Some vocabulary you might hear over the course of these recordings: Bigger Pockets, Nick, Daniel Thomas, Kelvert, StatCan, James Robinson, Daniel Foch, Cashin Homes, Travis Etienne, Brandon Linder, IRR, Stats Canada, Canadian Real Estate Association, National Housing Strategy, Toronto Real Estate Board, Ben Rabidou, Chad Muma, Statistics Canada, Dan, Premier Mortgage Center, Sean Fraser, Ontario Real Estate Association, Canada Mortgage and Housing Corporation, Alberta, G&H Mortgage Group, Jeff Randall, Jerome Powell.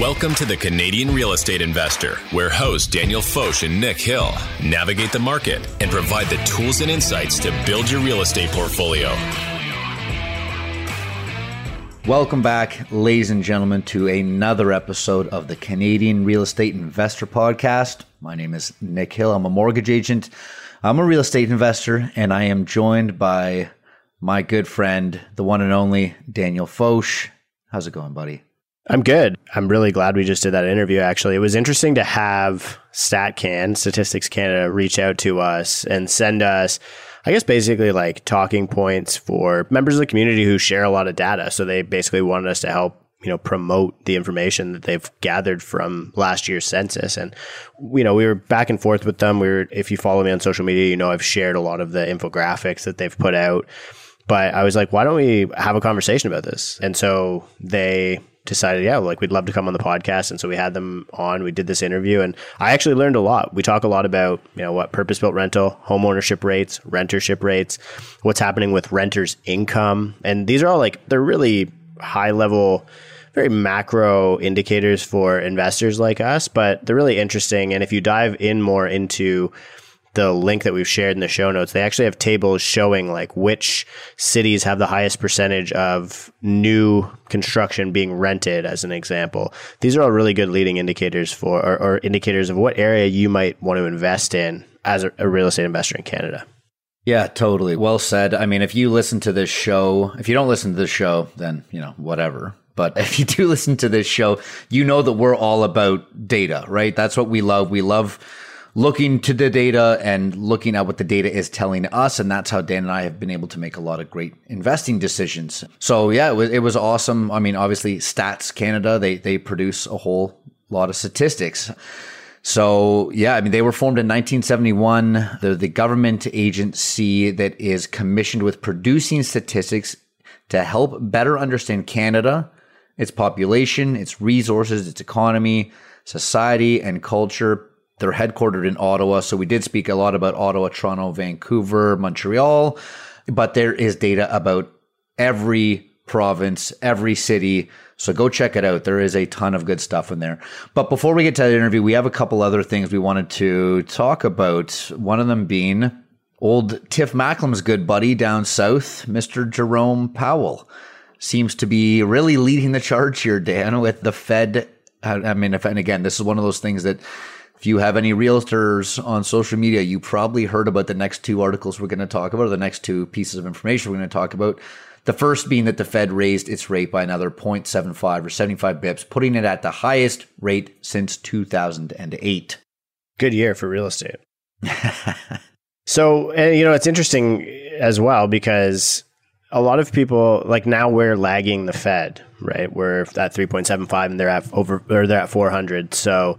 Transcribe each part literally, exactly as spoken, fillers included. Welcome to the Canadian Real Estate Investor, where hosts Daniel Foch and Nick Hill navigate the market and provide the tools and insights to build your real estate portfolio. Welcome back, ladies and gentlemen, to another episode of the Canadian Real Estate Investor Podcast. My name is Nick Hill. I'm a mortgage agent. I'm a real estate investor, and I am joined by my good friend, the one and only Daniel Foch. How's it going, buddy? I'm good. I'm really glad we just did that interview, actually. It was interesting to have StatCan, Statistics Canada, reach out to us and send us, I guess, basically like talking points for members of the community who share a lot of data. So they basically wanted us to help, you know, promote the information that they've gathered from last year's census. And, you know, we were back and forth with them. We were, if you follow me on social media, you know, I've shared a lot of the infographics that they've put out. But I was like, why don't we have a conversation about this? And so they decided, yeah, like we'd love to come on the podcast. And so we had them on, we did this interview, and I actually learned a lot. We talk a lot about, you know, what purpose-built rental, home ownership rates, rentership rates, what's happening with renters' income. And these are all like, they're really high level, very macro indicators for investors like us, but they're really interesting. And if you dive in more into the link that we've shared in the show notes, they actually have tables showing like which cities have the highest percentage of new construction being rented, as an example. These are all really good leading indicators for, or, or indicators of what area you might want to invest in as a, a real estate investor in Canada. Yeah, totally. Well said. I mean, if you listen to this show, if you don't listen to this show, then, you know, whatever. But if you do listen to this show, you know that we're all about data, right? That's what we love. We love looking to the data and looking at what the data is telling us. And that's how Dan and I have been able to make a lot of great investing decisions. So yeah, it was, it was awesome. I mean, obviously Stats Canada, they, they produce a whole lot of statistics. So yeah, I mean, they were formed in nineteen seventy-one. They're the government agency that is commissioned with producing statistics to help better understand Canada, its population, its resources, its economy, society, and culture. They're headquartered in Ottawa. So we did speak a lot about Ottawa, Toronto, Vancouver, Montreal, but there is data about every province, every city. So go check it out. There is a ton of good stuff in there. But before we get to the interview, we have a couple other things we wanted to talk about. One of them being old Tiff Macklem's good buddy down south, Mister Jerome Powell, seems to be really leading the charge here, Dan, with the Fed. I mean, if, and again, this is one of those things that if you have any realtors on social media, you probably heard about the next two articles we're going to talk about, or the next two pieces of information we're going to talk about. The first being that the Fed raised its rate by another zero point seven five or seventy-five bips, putting it at the highest rate since two thousand eight. Good year for real estate. So, and you know, it's interesting as well because a lot of people, like now we're lagging the Fed, right? We're at three point seven five and they're at over, or they're at four hundred. So,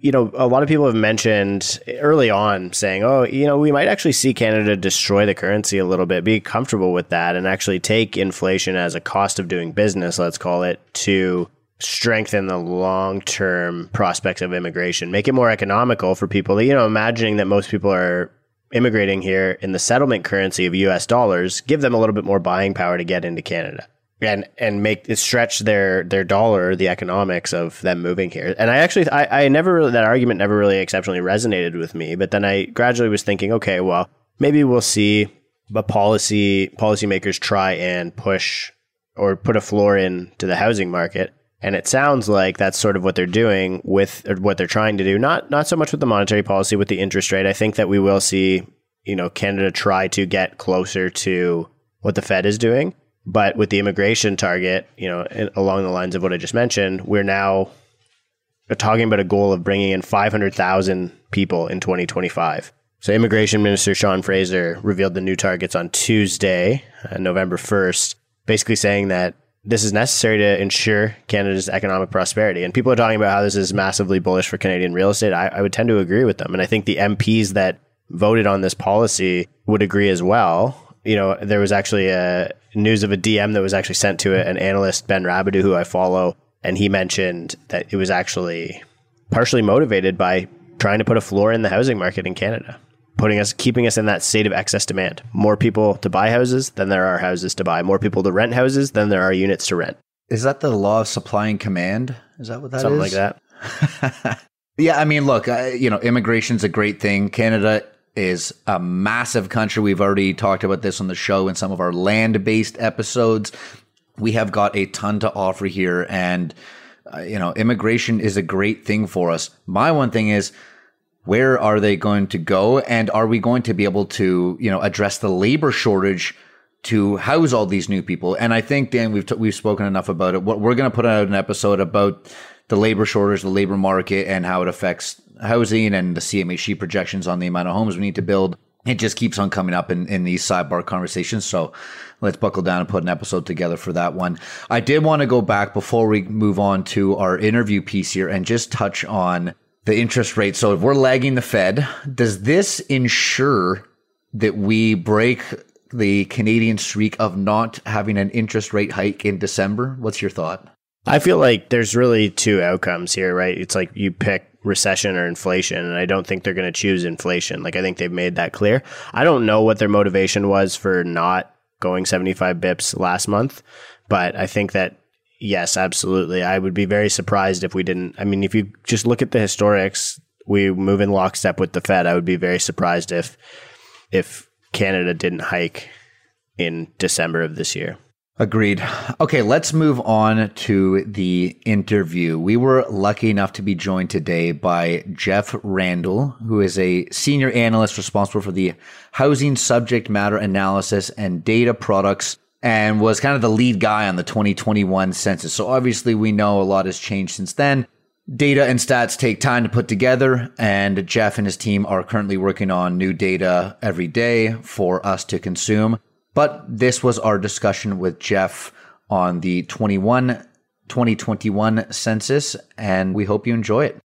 you know, a lot of people have mentioned early on saying, oh, you know, we might actually see Canada destroy the currency a little bit, be comfortable with that, and actually take inflation as a cost of doing business, let's call it, to strengthen the long-term prospects of immigration, make it more economical for people. You know, imagining that most people are immigrating here in the settlement currency of U S dollars, give them a little bit more buying power to get into Canada. And and make it stretch their their dollar, the economics of them moving here. And I actually, I, I never really, that argument never really exceptionally resonated with me. But then I gradually was thinking, okay, well, maybe we'll see the policy policymakers try and push or put a floor in to the housing market. And it sounds like that's sort of what they're doing with, or what they're trying to do. Not not so much with the monetary policy, with the interest rate. I think that we will see, you know, Canada try to get closer to what the Fed is doing. But with the immigration target, you know, along the lines of what I just mentioned, we're now talking about a goal of bringing in five hundred thousand people in twenty twenty-five. So Immigration Minister Sean Fraser revealed the new targets on Tuesday, uh, November first, basically saying that this is necessary to ensure Canada's economic prosperity. And people are talking about how this is massively bullish for Canadian real estate. I, I would tend to agree with them. And I think the M Ps that voted on this policy would agree as well. You know, there was actually a news of a D M that was actually sent to an analyst, Ben Rabidou, who I follow, and he mentioned that it was actually partially motivated by trying to put a floor in the housing market in Canada, putting us, keeping us in that state of excess demand. More people to buy houses than there are houses to buy. More people to rent houses than there are units to rent. Is that the law of supply and command? Is that what that Something is? Something like that. Yeah, I mean, look, I, you know, immigration's a great thing. Canada is a massive country. We've already talked about this on the show in some of our land-based episodes. We have got a ton to offer here, and uh, you know, immigration is a great thing for us. My one thing is, where are they going to go, and are we going to be able to, you know, address the labor shortage to house all these new people? And I think, Dan, we've t- we've spoken enough about it. We're going to put out an episode about the labor shortage, the labor market, and how it affects housing and the C M H C projections on the amount of homes we need to build. It just keeps on coming up in, in these sidebar conversations. So let's buckle down and put an episode together for that one. I did want to go back before we move on to our interview piece here and just touch on the interest rate. So if we're lagging the Fed, does this ensure that we break the Canadian streak of not having an interest rate hike in December? What's your thought? I feel like there's really two outcomes here, right? It's like you pick recession or inflation, and I don't think they're going to choose inflation. Like, I think they've made that clear. I don't know what their motivation was for not going seventy-five bips last month, but I think that, yes, absolutely. I would be very surprised if we didn't. I mean, if you just look at the historics, we move in lockstep with the Fed. I would be very surprised if if Canada didn't hike in December of this year. Agreed. Okay, let's move on to the interview. We were lucky enough to be joined today by Jeff Randall, who is a senior analyst responsible for the housing subject matter analysis and data products, and was kind of the lead guy on the twenty twenty-one census. So obviously we know a lot has changed since then. Data and stats take time to put together, and Jeff and his team are currently working on new data every day for us to consume. But this was our discussion with Jeff on the twenty-one, twenty twenty-one census, and we hope you enjoy it.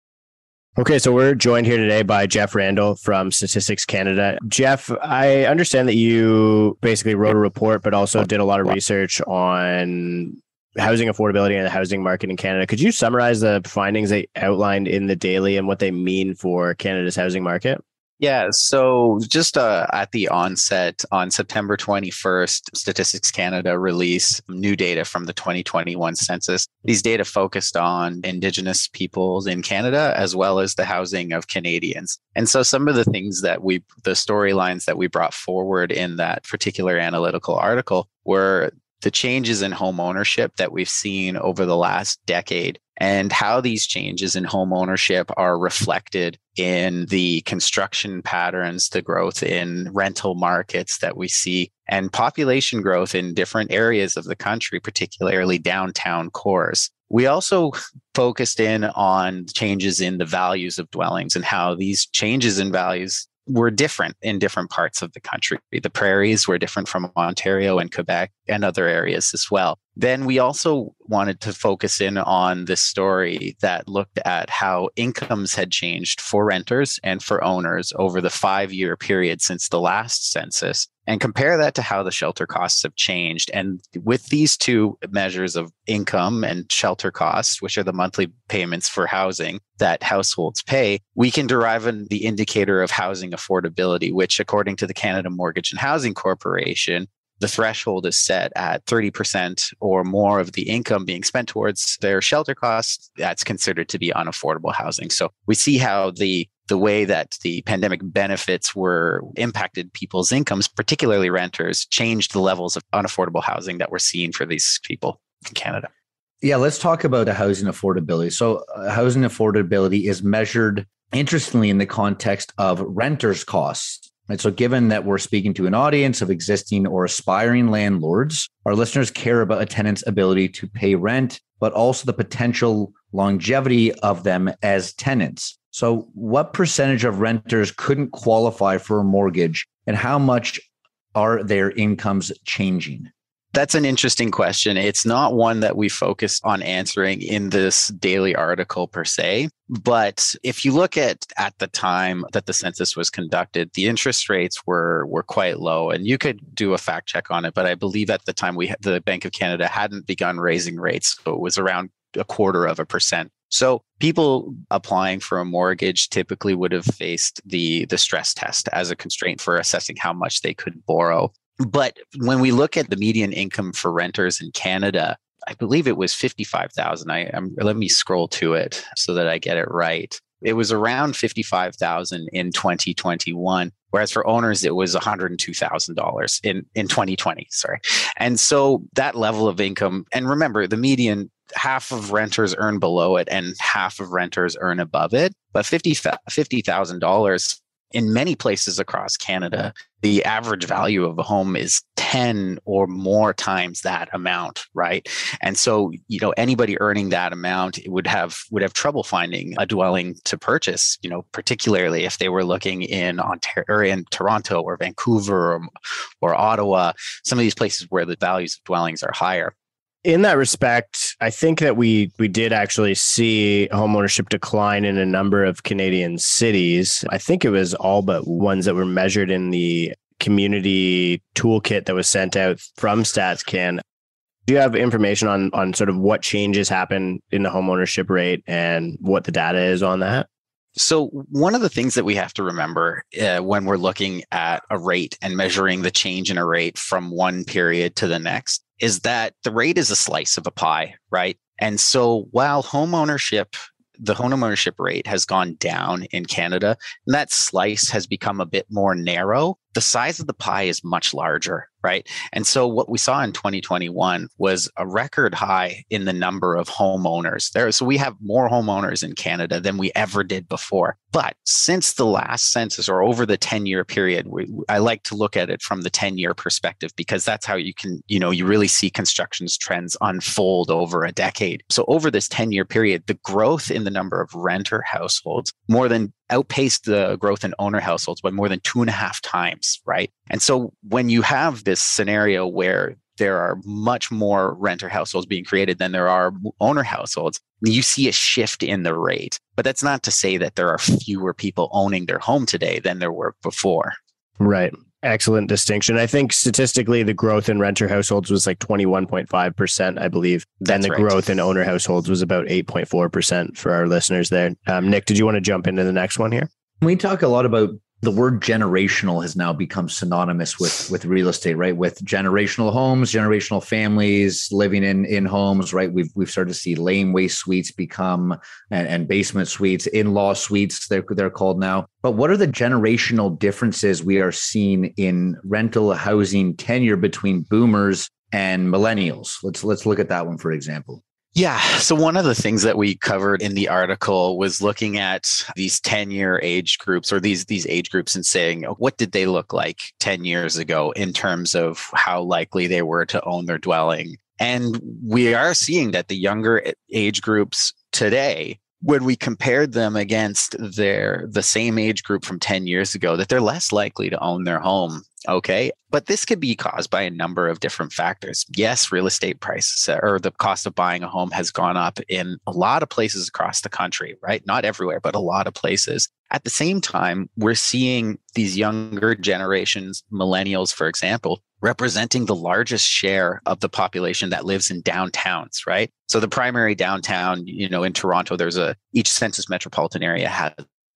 Okay, so we're joined here today by Jeff Randall from Statistics Canada. Jeff, I understand that you basically wrote a report, but also did a lot of research on housing affordability and the housing market in Canada. Could you summarize the findings they outlined in the daily and what they mean for Canada's housing market? Yeah, so just uh, at the onset, on September twenty-first, Statistics Canada released new data from the twenty twenty-one census. These data focused on Indigenous peoples in Canada, as well as the housing of Canadians. And so some of the things that we, the storylines that we brought forward in that particular analytical article were the changes in home ownership that we've seen over the last decade, and how these changes in home ownership are reflected in the construction patterns, the growth in rental markets that we see, and population growth in different areas of the country, particularly downtown cores. We also focused in on changes in the values of dwellings and how these changes in values were different in different parts of the country. The prairies were different from Ontario and Quebec and other areas as well. Then we also wanted to focus in on this story that looked at how incomes had changed for renters and for owners over the five-year period since the last census, and compare that to how the shelter costs have changed. And with these two measures of income and shelter costs, which are the monthly payments for housing that households pay, we can derive an, the indicator of housing affordability, which, according to the Canada Mortgage and Housing Corporation, the threshold is set at thirty percent or more of the income being spent towards their shelter costs. That's considered to be unaffordable housing. So we see how the the way that the pandemic benefits were impacted people's incomes, particularly renters, changed the levels of unaffordable housing that we're seeing for these people in Canada. Yeah, let's talk about the housing affordability. So uh, housing affordability is measured, interestingly, in the context of renters' costs. And so given that we're speaking to an audience of existing or aspiring landlords, our listeners care about a tenant's ability to pay rent, but also the potential longevity of them as tenants. So what percentage of renters couldn't qualify for a mortgage, and how much are their incomes changing? That's an interesting question. It's not one that we focus on answering in this daily article per se. But if you look at at the time that the census was conducted, the interest rates were were quite low. And you could do a fact check on it, but I believe at the time we the Bank of Canada hadn't begun raising rates. So it was around a quarter of a percent. So people applying for a mortgage typically would have faced the the stress test as a constraint for assessing how much they could borrow. But when we look at the median income for renters in Canada, I believe it was fifty-five thousand. I I'm, let me scroll to it so that I get it right. It was around fifty-five thousand in twenty twenty-one, whereas for owners it was one hundred two thousand dollars in in twenty twenty, sorry. And so that level of income, and remember the median, half of renters earn below it and half of renters earn above it, but fifty thousand dollars in many places across Canada, the average value of a home is ten or more times that amount, right? And so, you know, anybody earning that amount would have would have trouble finding a dwelling to purchase, you know, particularly if they were looking in Ontario or in Toronto or Vancouver or, or Ottawa, some of these places where the values of dwellings are higher. In that respect, I think that we we did actually see homeownership decline in a number of Canadian cities. I think it was all but ones that were measured in the community toolkit that was sent out from StatsCan. Do you have information on on sort of what changes happen in the homeownership rate and what the data is on that? So one of the things that we have to remember uh, when we're looking at a rate and measuring the change in a rate from one period to the next is that the rate is a slice of a pie, right? And so while home ownership, the home ownership rate has gone down in Canada, and that slice has become a bit more narrow, the size of the pie is much larger, right? And so what we saw in twenty twenty-one was a record high in the number of homeowners there. So we have more homeowners in Canada than we ever did before. But since the last census or over the ten-year period, we, I like to look at it from the ten-year perspective because that's how you can, you know, you really see construction's trends unfold over a decade. So over this ten-year period, the growth in the number of renter households more than outpaced the growth in owner households by more than two and a half times, right? And so when you have this scenario where there are much more renter households being created than there are owner households, you see a shift in the rate. But that's not to say that there are fewer people owning their home today than there were before. Right. Excellent distinction. I think statistically, the growth in renter households was like twenty-one point five percent, I believe. Then That's the right. growth in owner households was about eight point four percent for our listeners there. Um, Nick, did you want to jump into the next one here? We talk a lot about the word generational has now become synonymous with, with real estate, right? With generational homes, generational families living in, in homes, right? We've we've started to see laneway suites become and, and basement suites, in-law suites, they're, they're called now. But what are the generational differences we are seeing in rental housing tenure between boomers and millennials? Let's let's look at that one, for example. Yeah. So one of the things that we covered in the article was looking at these ten-year age groups or these these age groups and saying, what did they look like ten years ago in terms of how likely they were to own their dwelling? And we are seeing that the younger age groups today, when we compared them against their the same age group from ten years ago, that they're less likely to own their home. Okay. But this could be caused by a number of different factors. Yes, real estate prices or the cost of buying a home has gone up in a lot of places across the country, right? Not everywhere, but a lot of places. At the same time, we're seeing these younger generations, millennials, for example, representing the largest share of the population that lives in downtowns, right? So the primary downtown, you know, in Toronto, there's a, each census metropolitan area has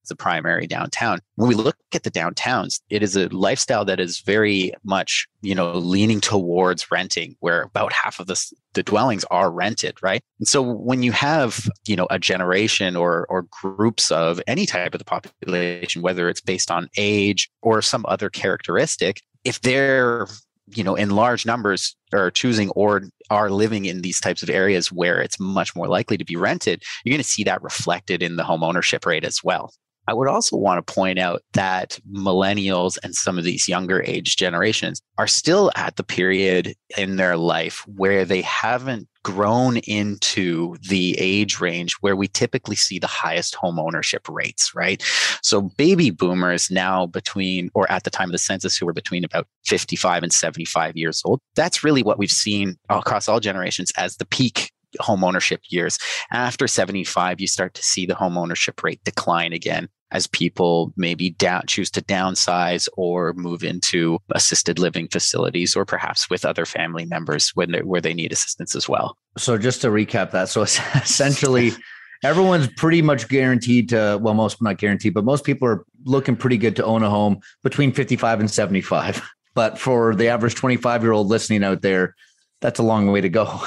the primary downtown. When we look at the downtowns, it is a lifestyle that is very much, you know, leaning towards renting, where about half of the, the dwellings are rented, right? And so when you have, you know, a generation or or groups of any type of the population, whether it's based on age or some other characteristic, if they're, you know, in large numbers are choosing or are living in these types of areas where it's much more likely to be rented, you're going to see that reflected in the home ownership rate as well. I would also want to point out that millennials and some of these younger age generations are still at the period in their life where they haven't grown into the age range where we typically see the highest home ownership rates, right? So baby boomers now between, or at the time of the census, who were between about fifty-five and seventy-five years old, that's really what we've seen across all generations as the peak home ownership years. After seventy-five, you start to see the home ownership rate decline again as people maybe down, choose to downsize or move into assisted living facilities or perhaps with other family members when where they need assistance as well. So just to recap that, so essentially everyone's pretty much guaranteed to, well, most not guaranteed, but most people are looking pretty good to own a home between fifty-five and seventy-five. But for the average twenty-five-year-old listening out there, that's a long way to go.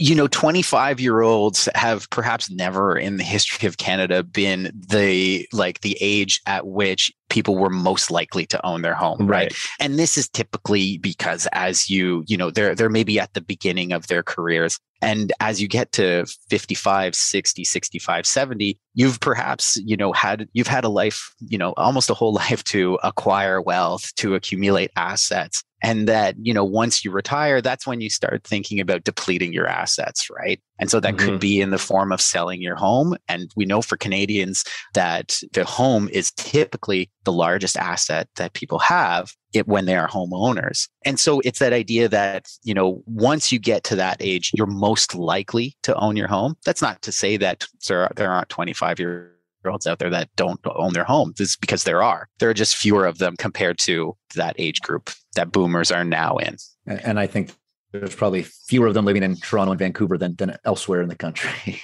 you know, twenty-five year olds have perhaps never in the history of Canada been the, like the age at which people were most likely to own their home. Right. right. And this is typically because as you, you know, they're, they're maybe at the beginning of their careers. And as you get to fifty-five, sixty, sixty-five, seventy, you've perhaps, you know, had, you've had a life, you know, almost a whole life to acquire wealth, to accumulate assets. And that, you know, once you retire, that's when you start thinking about depleting your assets, right? And so that mm-hmm. could be in the form of selling your home. And we know for Canadians that the home is typically the largest asset that people have it, when they are homeowners. And so it's that idea that, you know, once you get to that age, you're most likely to own your home. That's not to say that there aren't twenty-five year olds out there that don't own their home. This is because there are. There are just fewer of them compared to that age group that boomers are now in. And I think there's probably fewer of them living in Toronto and Vancouver than, than elsewhere in the country.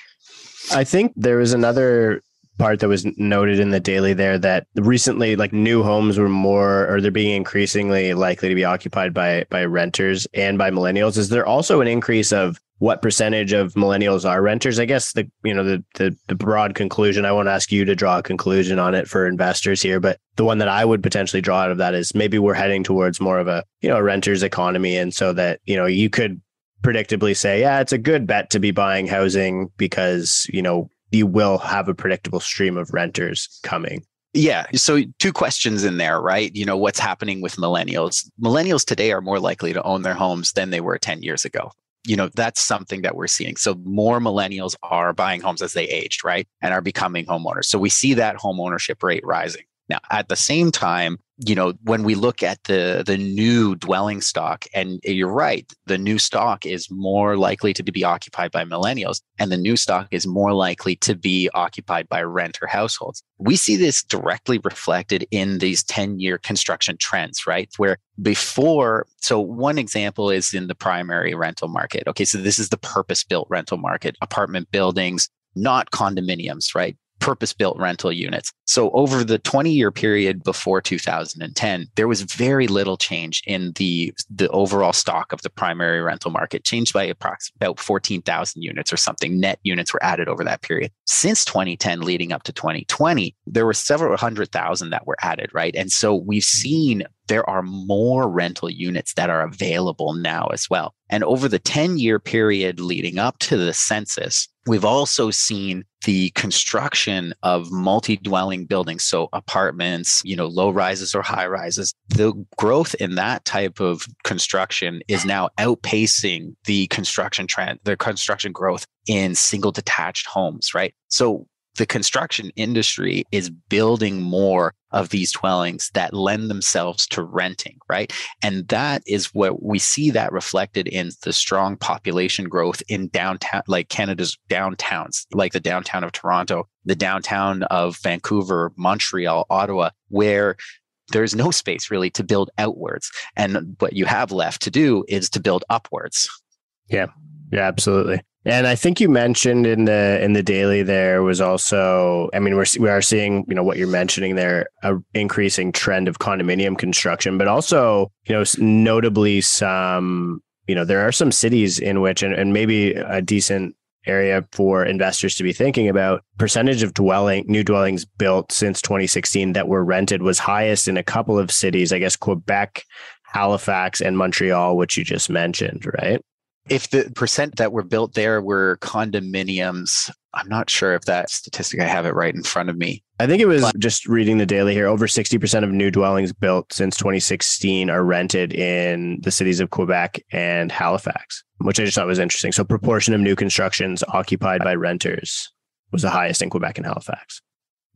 I think there was another part that was noted in the daily there that recently, like, new homes were more, or they're being increasingly likely to be occupied by by renters and by millennials. Is there also an increase of what percentage of millennials are renters? I guess the, you know, the, the the broad conclusion, I won't ask you to draw a conclusion on it for investors here, but the one that I would potentially draw out of that is maybe we're heading towards more of a, you know, a renter's economy. And so that, you know, you could predictably say, yeah, it's a good bet to be buying housing because, you know, you will have a predictable stream of renters coming. Yeah. So two questions in there, right? You know, what's happening with millennials? Millennials today are more likely to own their homes than they were ten years ago. You know, that's something that we're seeing. So more millennials are buying homes as they aged, right? And are becoming homeowners. So we see that home ownership rate rising. Now, at the same time, you know, when we look at the, the new dwelling stock, and you're right, the new stock is more likely to be occupied by millennials, and the new stock is more likely to be occupied by renter households. We see this directly reflected in these ten-year construction trends, right? Where before, so one example is in the primary rental market. Okay, so this is the purpose-built rental market, apartment buildings, not condominiums, right? Purpose-built rental units. So over the twenty-year period before two thousand ten, there was very little change in the, the overall stock of the primary rental market, changed by approximately about fourteen thousand units or something. Net units were added over that period. Since twenty ten leading up to twenty twenty, there were several hundred thousand that were added, right? And so we've seen there are more rental units that are available now as well. And over the ten-year period leading up to the census, we've also seen the construction of multi-dwelling buildings, so apartments, you know, low rises or high rises. The growth in that type of construction is now outpacing the construction trend, the construction growth in single detached homes, right? So the construction industry is building more of these dwellings that lend themselves to renting, right? And that is what we see that reflected in the strong population growth in downtown, like Canada's downtowns, like the downtown of Toronto, the downtown of Vancouver, Montreal, Ottawa, where there's no space really to build outwards. And what you have left to do is to build upwards. Yeah, yeah, absolutely. And I think you mentioned in the in the daily there was also, I mean, we're we are seeing, you know, what you're mentioning there, an increasing trend of condominium construction, but also, you know, notably some, you know, there are some cities in which, and, and maybe a decent area for investors to be thinking about, percentage of dwelling, new dwellings built since twenty sixteen that were rented was highest in a couple of cities, I guess, Quebec, Halifax, and Montreal, which you just mentioned, right? If the percent that were built there were condominiums, I'm not sure if that statistic, I have it right in front of me. I think it was, but just reading the daily here, over sixty percent of new dwellings built since twenty sixteen are rented in the cities of Quebec and Halifax, which I just thought was interesting. So proportion of new constructions occupied by renters was the highest in Quebec and Halifax.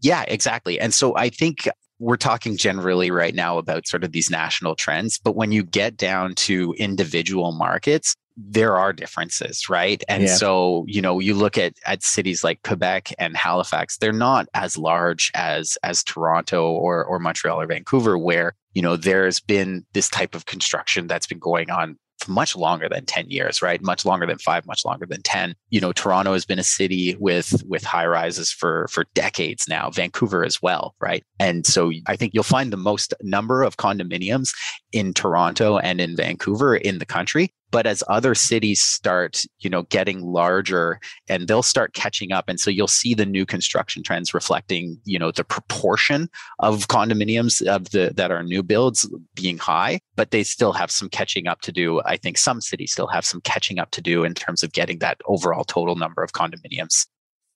Yeah, exactly. And so I think we're talking generally right now about sort of these national trends, but when you get down to individual markets, there are differences, right? And yeah. so, you know, you look at at cities like Quebec and Halifax, they're not as large as as Toronto or or Montreal or Vancouver, where, you know, there's been this type of construction that's been going on for much longer than ten years, right? Much longer than five, much longer than ten. You know, Toronto has been a city with with high rises for for decades now, Vancouver as well, right? And so I think you'll find the most number of condominiums in Toronto and in Vancouver in the country. But as other cities start, you know, getting larger, and they'll start catching up. And so you'll see the new construction trends reflecting, you know, the proportion of condominiums of the that are new builds being high, but they still have some catching up to do. I think some cities still have some catching up to do in terms of getting that overall total number of condominiums.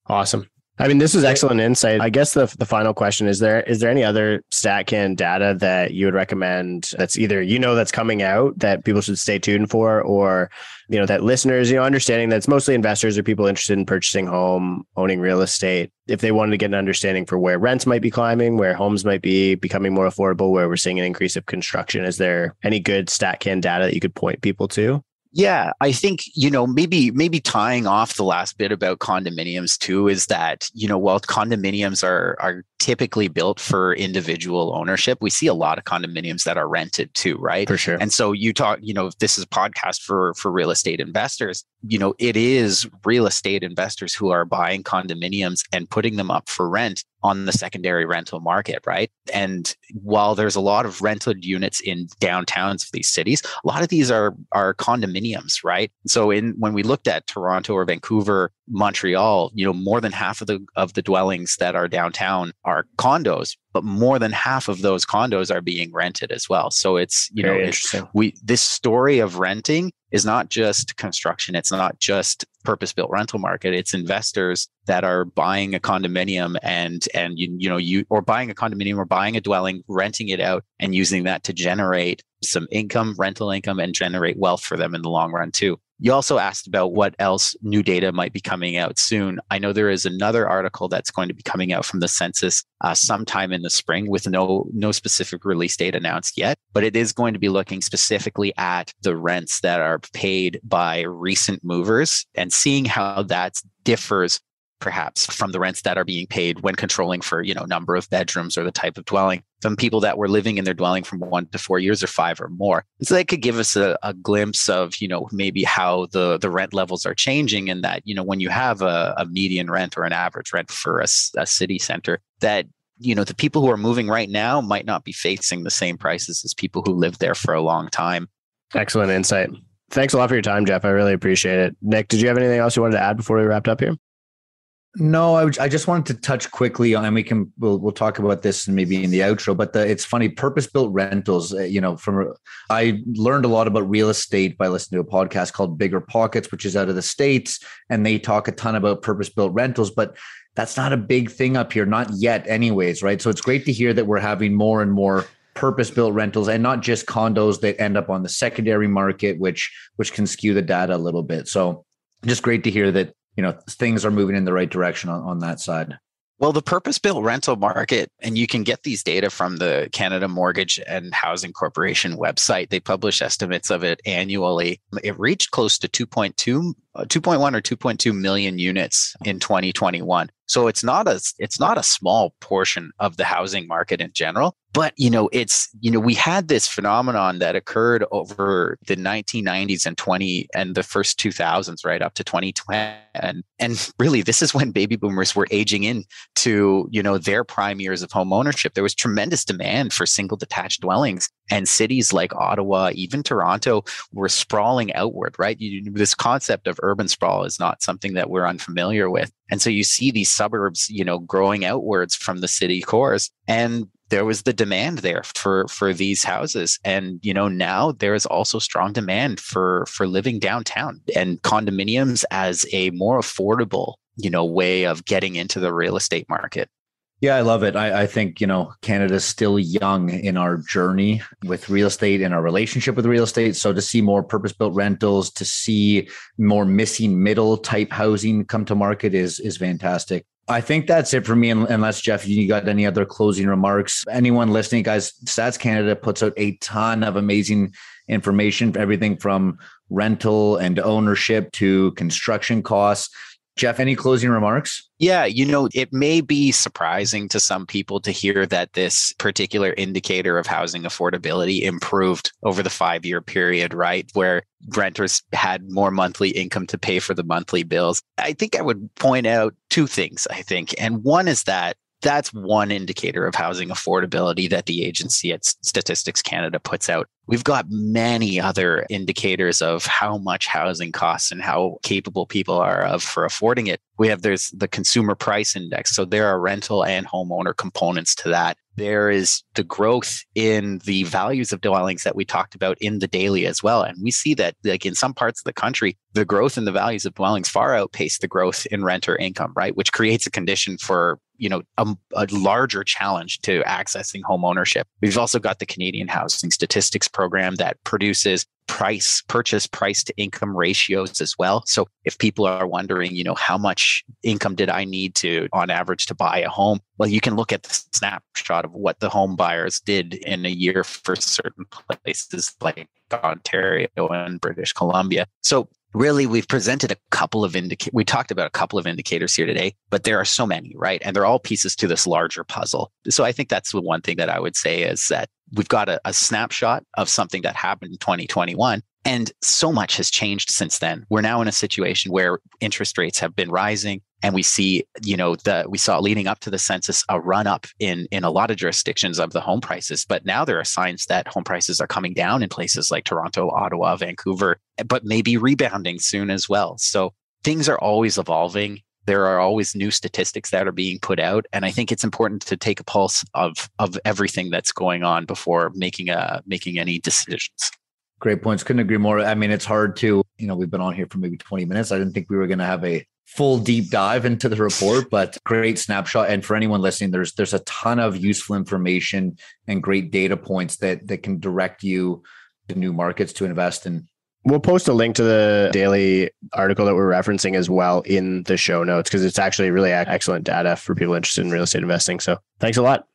Awesome. I mean, this is excellent insight. I guess the the final question is there is there any other StatCan data that you would recommend that's either, you know, that's coming out that people should stay tuned for, or, you know, that listeners, you know, understanding that it's mostly investors or people interested in purchasing home, owning real estate, if they wanted to get an understanding for where rents might be climbing, where homes might be becoming more affordable, where we're seeing an increase of construction, is there any good StatCan data that you could point people to? Yeah, I think, you know, maybe maybe tying off the last bit about condominiums too is that, you know, while condominiums are are typically built for individual ownership, we see a lot of condominiums that are rented too, right? For sure. And so you talk, you know, if this is a podcast for for real estate investors, you know, it is real estate investors who are buying condominiums and putting them up for rent on the secondary rental market, right? And while there's a lot of rented units in downtowns of these cities, a lot of these are are condominiums, right? So in when we looked at Toronto or Vancouver, Montreal, you know, more than half of the of the dwellings that are downtown are condos, but more than half of those condos are being rented as well. So it's, you Very know, it's, we this story of renting is not just construction. It's not just purpose-built rental market. It's investors that are buying a condominium and, and you, you know, you or buying a condominium or buying a dwelling, renting it out and using that to generate some income, rental income, and generate wealth for them in the long run too. You also asked about what else new data might be coming out soon. I know there is another article that's going to be coming out from the census uh, sometime in the spring with no no specific release date announced yet, but it is going to be looking specifically at the rents that are paid by recent movers and seeing how that differs perhaps from the rents that are being paid when controlling for, you know, number of bedrooms or the type of dwelling. Some people that were living in their dwelling from one to four years or five or more. So that could give us a, a glimpse of, you know, maybe how the, the rent levels are changing, and that, you know, when you have a, a median rent or an average rent for a, a city center, that, you know, the people who are moving right now might not be facing the same prices as people who lived there for a long time. Excellent insight. Thanks a lot for your time, Jeff. I really appreciate it. Nick, did you have anything else you wanted to add before we wrapped up here? No, I, I just wanted to touch quickly on, and we can, we'll, we'll talk about this and maybe in the outro, but the, it's funny, purpose-built rentals, you know, from, I learned a lot about real estate by listening to a podcast called Bigger Pockets, which is out of the States. And they talk a ton about purpose-built rentals, but that's not a big thing up here, not yet anyways, right? So it's great to hear that we're having more and more purpose-built rentals and not just condos that end up on the secondary market, which, which can skew the data a little bit. So just great to hear that, you know, things are moving in the right direction on, on that side. Well, the purpose-built rental market, and you can get these data from the Canada Mortgage and Housing Corporation website. They publish estimates of it annually. It reached close to two point two, two point one or two point two million units in twenty twenty-one. So it's not a it's not a small portion of the housing market in general. But, you know, it's, you know, we had this phenomenon that occurred over the nineteen nineties and twenty and the first two thousands, right up to twenty twenty. And, and really, this is when baby boomers were aging in to, you know, their prime years of home ownership. There was tremendous demand for single detached dwellings, and cities like Ottawa, even Toronto, were sprawling outward, right? You, this concept of urban sprawl is not something that we're unfamiliar with. And so you see these suburbs, you know, growing outwards from the city cores, and there was the demand there for, for these houses. And, you know, now there is also strong demand for, for living downtown and condominiums as a more affordable, you know, way of getting into the real estate market. Yeah, I love it. I, I think, you know, Canada's still young in our journey with real estate and our relationship with real estate. So to see more purpose-built rentals, to see more missing middle type housing come to market is, is fantastic. I think that's it for me. Unless, Jeff, you got any other closing remarks? Anyone listening, guys, Stats Canada puts out a ton of amazing information, everything from rental and ownership to construction costs. Jeff, any closing remarks? Yeah, you know, it may be surprising to some people to hear that this particular indicator of housing affordability improved over the five-year period, right? Where renters had more monthly income to pay for the monthly bills. I think I would point out two things, I think. And one is that that's one indicator of housing affordability that the agency at Statistics Canada puts out. We've got many other indicators of how much housing costs and how capable people are of for affording it. We have there's the consumer price index. So there are rental and homeowner components to that. There is the growth in the values of dwellings that we talked about in the daily as well. And we see that like in some parts of the country, the growth in the values of dwellings far outpace the growth in renter income, right? Which creates a condition for, you know, a, a larger challenge to accessing home ownership. We've also got the Canadian Housing Statistics Program that produces price, purchase price to income ratios as well. So if people are wondering, you know, how much income did I need to, on average, to buy a home? Well, you can look at the snapshot of what the home buyers did in a year for certain places like Ontario and British Columbia. So really, we've presented a couple of indicators. We talked about a couple of indicators here today, but there are so many, right? And they're all pieces to this larger puzzle. So I think that's the one thing that I would say is that we've got a, a snapshot of something that happened in twenty twenty-one. And so much has changed since then. We're now in a situation where interest rates have been rising. And we see, you know, the we saw leading up to the census, a run up in, in a lot of jurisdictions of the home prices. But now there are signs that home prices are coming down in places like Toronto, Ottawa, Vancouver, but maybe rebounding soon as well. So things are always evolving. There are always new statistics that are being put out. And I think it's important to take a pulse of, of everything that's going on before making a, making any decisions. Great points. Couldn't agree more. I mean, it's hard to, you know, we've been on here for maybe twenty minutes. I didn't think we were going to have a full deep dive into the report, but great snapshot. And for anyone listening, there's there's a ton of useful information and great data points that that can direct you to new markets to invest in. We'll post a link to the daily article that we're referencing as well in the show notes, because it's actually really excellent data for people interested in real estate investing. So thanks a lot.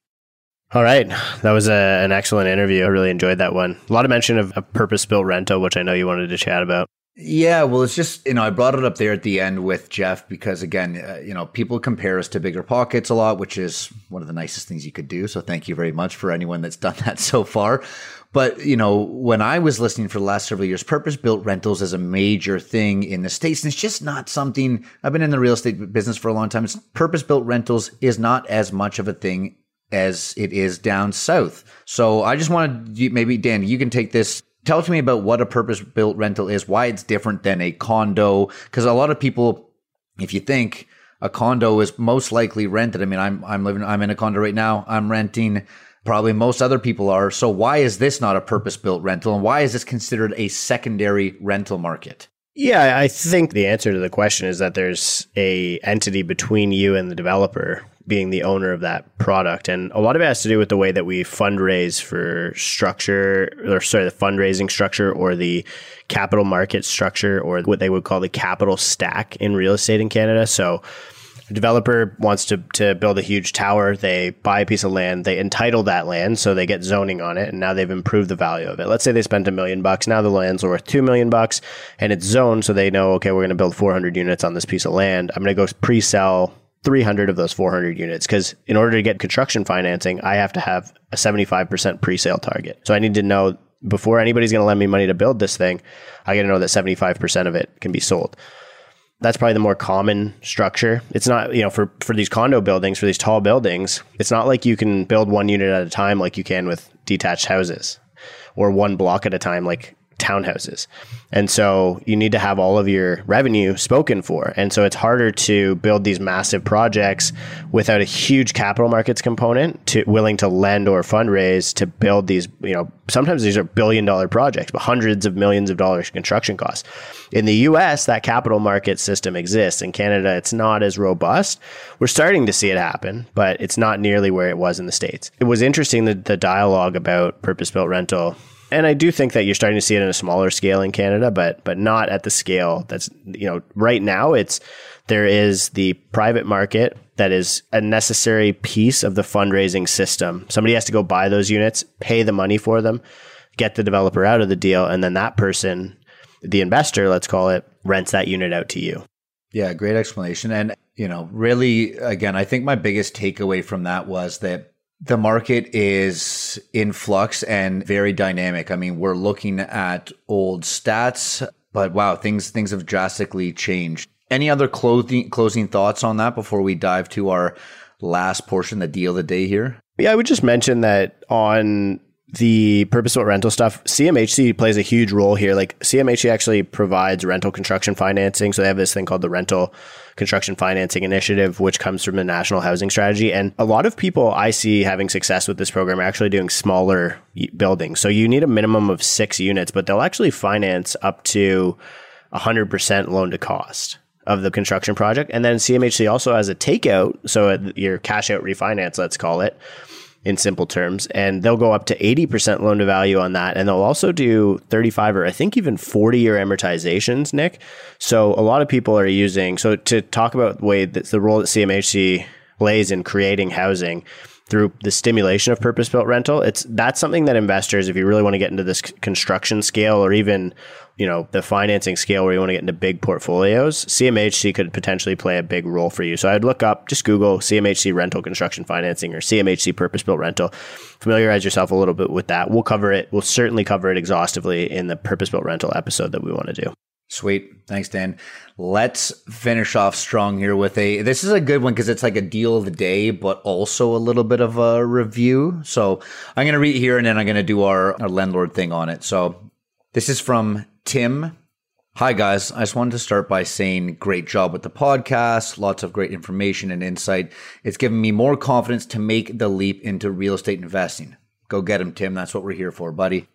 All right. That was a, an excellent interview. I really enjoyed that one. A lot of mention of a purpose-built rental, which I know you wanted to chat about. Yeah, well, it's just, you know, I brought it up there at the end with Jeff because, again, uh, you know, people compare us to Bigger Pockets a lot, which is one of the nicest things you could do. So thank you very much for anyone that's done that so far. But, you know, when I was listening for the last several years, purpose-built rentals is a major thing in the States. And it's just not something, I've been in the real estate business for a long time. It's, purpose-built rentals is not as much of a thing as it is down south. So I just wanted to, maybe, Dan, you can take this. Tell to me about what a purpose-built rental is, why it's different than a condo. Because a lot of people, if you think a condo is most likely rented, I mean, I'm I'm living, I'm in a condo right now. I'm renting. Probably most other people are. So why is this not a purpose-built rental, and why is this considered a secondary rental market? Yeah, I think the answer to the question is that there's a entity between you and the developer, being the owner of that product. And a lot of it has to do with the way that we fundraise for structure, or sorry, the fundraising structure or the capital market structure, or what they would call the capital stack in real estate in Canada. So a developer wants to, to build a huge tower. They buy a piece of land. They entitle that land. So they get zoning on it. And now they've improved the value of it. Let's say they spent a million bucks. Now the land's worth two million bucks and it's zoned. So they know, okay, we're going to build four hundred units on this piece of land. I'm going to go pre-sell three hundred of those four hundred units, because in order to get construction financing, I have to have a seventy-five percent pre-sale target. So I need to know before anybody's going to lend me money to build this thing, I got to know that seventy-five percent of it can be sold. That's probably the more common structure. It's not, you know, for, for these condo buildings, for these tall buildings, it's not like you can build one unit at a time like you can with detached houses, or one block at a time like townhouses. And so you need to have all of your revenue spoken for. And so it's harder to build these massive projects without a huge capital markets component to willing to lend or fundraise to build these, you know, sometimes these are billion dollar projects, but hundreds of millions of dollars construction costs. In the U S, that capital market system exists. In Canada, it's not as robust. We're starting to see it happen, but it's not nearly where it was in the States. It was interesting that the dialogue about purpose-built rental. And I do think that you're starting to see it in a smaller scale in Canada, but but not at the scale that's, you know, right now. It's there is the private market that is a necessary piece of the fundraising system. Somebody has to go buy those units, pay the money for them, get the developer out of the deal, and then that person, the investor, let's call it, rents that unit out to you. Yeah, great explanation. And, you know, really, again, I think my biggest takeaway from that was that the market is in flux and very dynamic. I mean, we're looking at old stats, but wow, things things have drastically changed. Any other closing closing thoughts on that before we dive to our last portion, the deal of the day here? Yeah, I would just mention that on the purpose-built rental stuff, C M H C plays a huge role here. Like C M H C actually provides rental construction financing. So they have this thing called the Rental Construction Financing Initiative, which comes from the National Housing Strategy. And a lot of people I see having success with this program are actually doing smaller buildings. So you need a minimum of six units, but they'll actually finance up to one hundred percent loan to cost of the construction project. And then C M H C also has a takeout. So your cash out refinance, let's call it, in simple terms, and they'll go up to eighty percent loan to value on that. And they'll also do thirty-five or I think even forty year amortizations, Nick. So a lot of people are using, so to talk about the way that the role that C M H C plays in creating housing through the stimulation of purpose-built rental, it's that's something that investors, if you really want to get into this construction scale or even, you know, the financing scale where you want to get into big portfolios, C M H C could potentially play a big role for you. So I'd look up, just Google C M H C rental construction financing or C M H C purpose-built rental. Familiarize yourself a little bit with that. We'll cover it. We'll certainly cover it exhaustively in the purpose-built rental episode that we want to do. Sweet. Thanks, Dan. Let's finish off strong here with a, this is a good one because it's like a deal of the day, but also a little bit of a review. So I'm going to read here and then I'm going to do our, our landlord thing on it. So this is from Tim. Hi, guys. I just wanted to start by saying great job with the podcast. Lots of great information and insight. It's given me more confidence to make the leap into real estate investing. Go get him, Tim. That's what we're here for, buddy.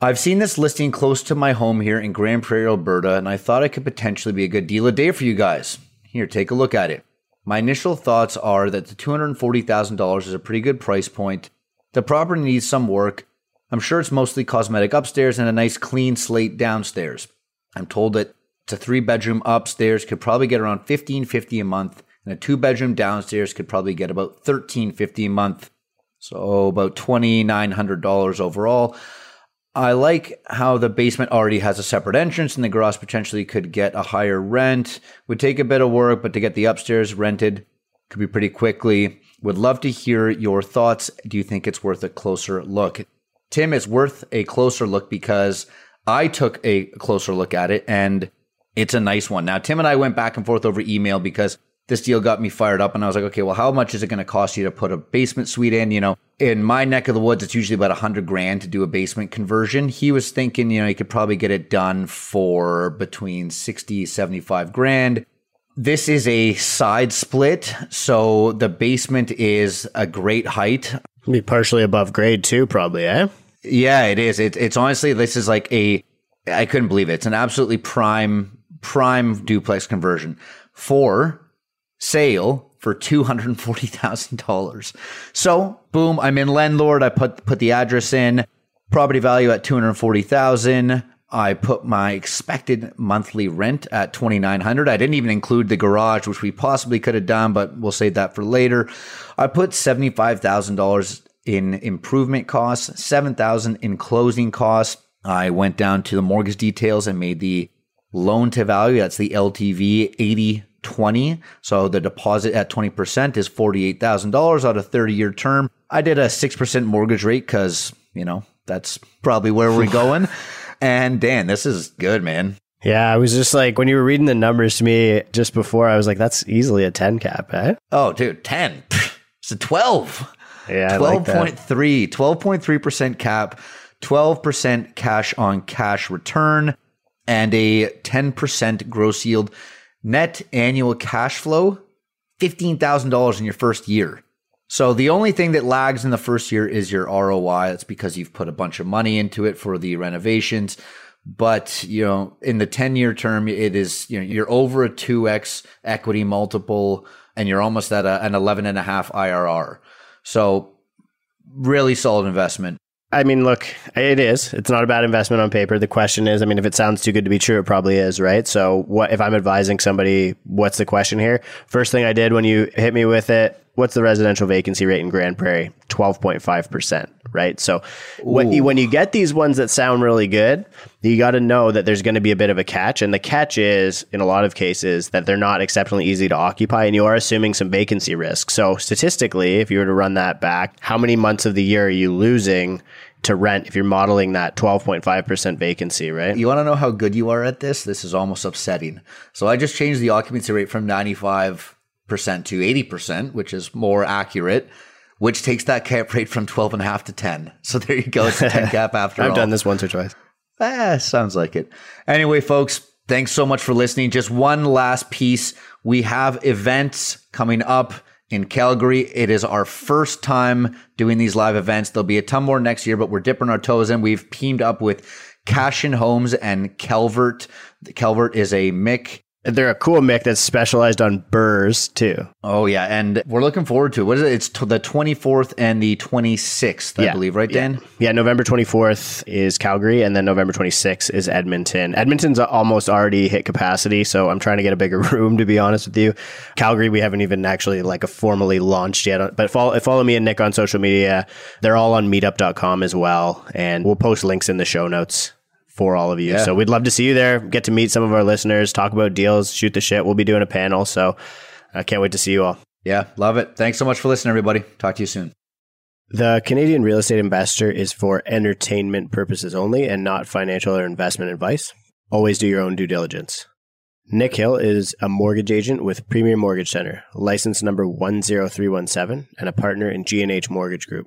I've seen this listing close to my home here in Grand Prairie, Alberta, and I thought it could potentially be a good deal a day for you guys. Here, take a look at it. My initial thoughts are that the two hundred forty thousand dollars is a pretty good price point. The property needs some work. I'm sure it's mostly cosmetic upstairs and a nice clean slate downstairs. I'm told that it's a three-bedroom upstairs could probably get around fifteen fifty a month, and a two-bedroom downstairs could probably get about thirteen fifty a month, so about twenty-nine hundred dollars overall. I like how the basement already has a separate entrance and the garage potentially could get a higher rent. Would take a bit of work, but to get the upstairs rented could be pretty quickly. Would love to hear your thoughts. Do you think it's worth a closer look? Tim, it's worth a closer look because I took a closer look at it and it's a nice one. Now, Tim and I went back and forth over email because this deal got me fired up and I was like, okay, well, how much is it going to cost you to put a basement suite in? You know, in my neck of the woods, it's usually about a hundred grand to do a basement conversion. He was thinking, you know, he could probably get it done for between sixty, seventy-five grand. This is a side split. So the basement is a great height. It'll be partially above grade too, probably, eh? Yeah, it is. It, it's honestly, this is like a, I couldn't believe it. It's an absolutely prime, prime duplex conversion for sale for two hundred forty thousand dollars. So boom, I'm in landlord. I put, put the address in, property value at two hundred forty thousand. I put my expected monthly rent at twenty-nine hundred. I didn't even include the garage, which we possibly could have done, but we'll save that for later. I put seventy-five thousand dollars in improvement costs, seven thousand dollars in closing costs. I went down to the mortgage details and made the loan to value. That's the L T V eighty twenty. So the deposit at twenty percent is forty-eight thousand dollars on a thirty year term. I did a six percent mortgage rate because, you know, that's probably where we're going. And Dan, this is good, man. Yeah, I was just like, when you were reading the numbers to me just before, I was like, that's easily a ten cap, eh? Oh, dude, ten. It's a twelve. Yeah, twelve point three. twelve point three percent cap, twelve percent cash on cash return, and a ten percent gross yield. Net annual cash flow, fifteen thousand dollars in your first year. So the only thing that lags in the first year is your R O I. That's because you've put a bunch of money into it for the renovations. But, you know, in the ten year term, it is, you know, you're over a two X equity multiple and you're almost at a, an eleven and a half I R R. So really solid investment. I mean, look, it is. It's not a bad investment on paper. The question is, I mean, if it sounds too good to be true, it probably is, right? So what if I'm advising somebody, what's the question here? First thing I did when you hit me with it, what's the residential vacancy rate in Grand Prairie? twelve point five percent, right? So when you, when you get these ones that sound really good, you got to know that there's going to be a bit of a catch. And the catch is, in a lot of cases, that they're not exceptionally easy to occupy and you are assuming some vacancy risk. So statistically, if you were to run that back, how many months of the year are you losing to rent if you're modeling that twelve point five percent vacancy, right? You want to know how good you are at this? This is almost upsetting. So I just changed the occupancy rate from ninety-five percent to eighty percent, which is more accurate. which takes that cap rate from twelve and a half to ten. So there you go. It's a ten cap after I've all. I've done this once or twice. Ah, sounds like it. Anyway, folks, thanks so much for listening. Just one last piece. We have events coming up in Calgary. It is our first time doing these live events. There'll be a ton more next year, but we're dipping our toes in. We've teamed up with Cashin Homes and Kelvert. Kelvert is a M I C. They're a cool M I C that's specialized on burrs too. Oh yeah. And we're looking forward to it. What is it? It's t- the twenty-fourth and the twenty-sixth, I yeah. believe. Right, Dan? Yeah. yeah. November twenty-fourth is Calgary. And then November twenty-sixth is Edmonton. Edmonton's almost already hit capacity. So I'm trying to get a bigger room, to be honest with you. Calgary, we haven't even actually like formally launched yet, but follow, follow me and Nick on social media. They're all on meetup dot com as well. And we'll post links in the show notes for all of you. Yeah. So we'd love to see you there, get to meet some of our listeners, talk about deals, shoot the shit. We'll be doing a panel. So I can't wait to see you all. Yeah, love it. Thanks so much for listening, everybody. Talk to you soon. The Canadian Real Estate Investor is for entertainment purposes only and not financial or investment advice. Always do your own due diligence. Nick Hill is a mortgage agent with Premier Mortgage Center, license number one zero three one seven, and a partner in G and H Mortgage Group.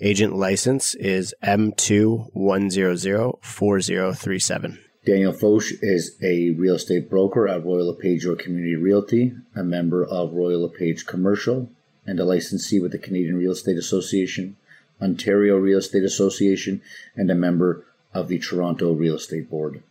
Agent license is M two one zero zero four zero three seven. Daniel Foch is a real estate broker at Royal LePage or Community Realty, a member of Royal LePage Commercial, and a licensee with the Canadian Real Estate Association, Ontario Real Estate Association, and a member of the Toronto Real Estate Board.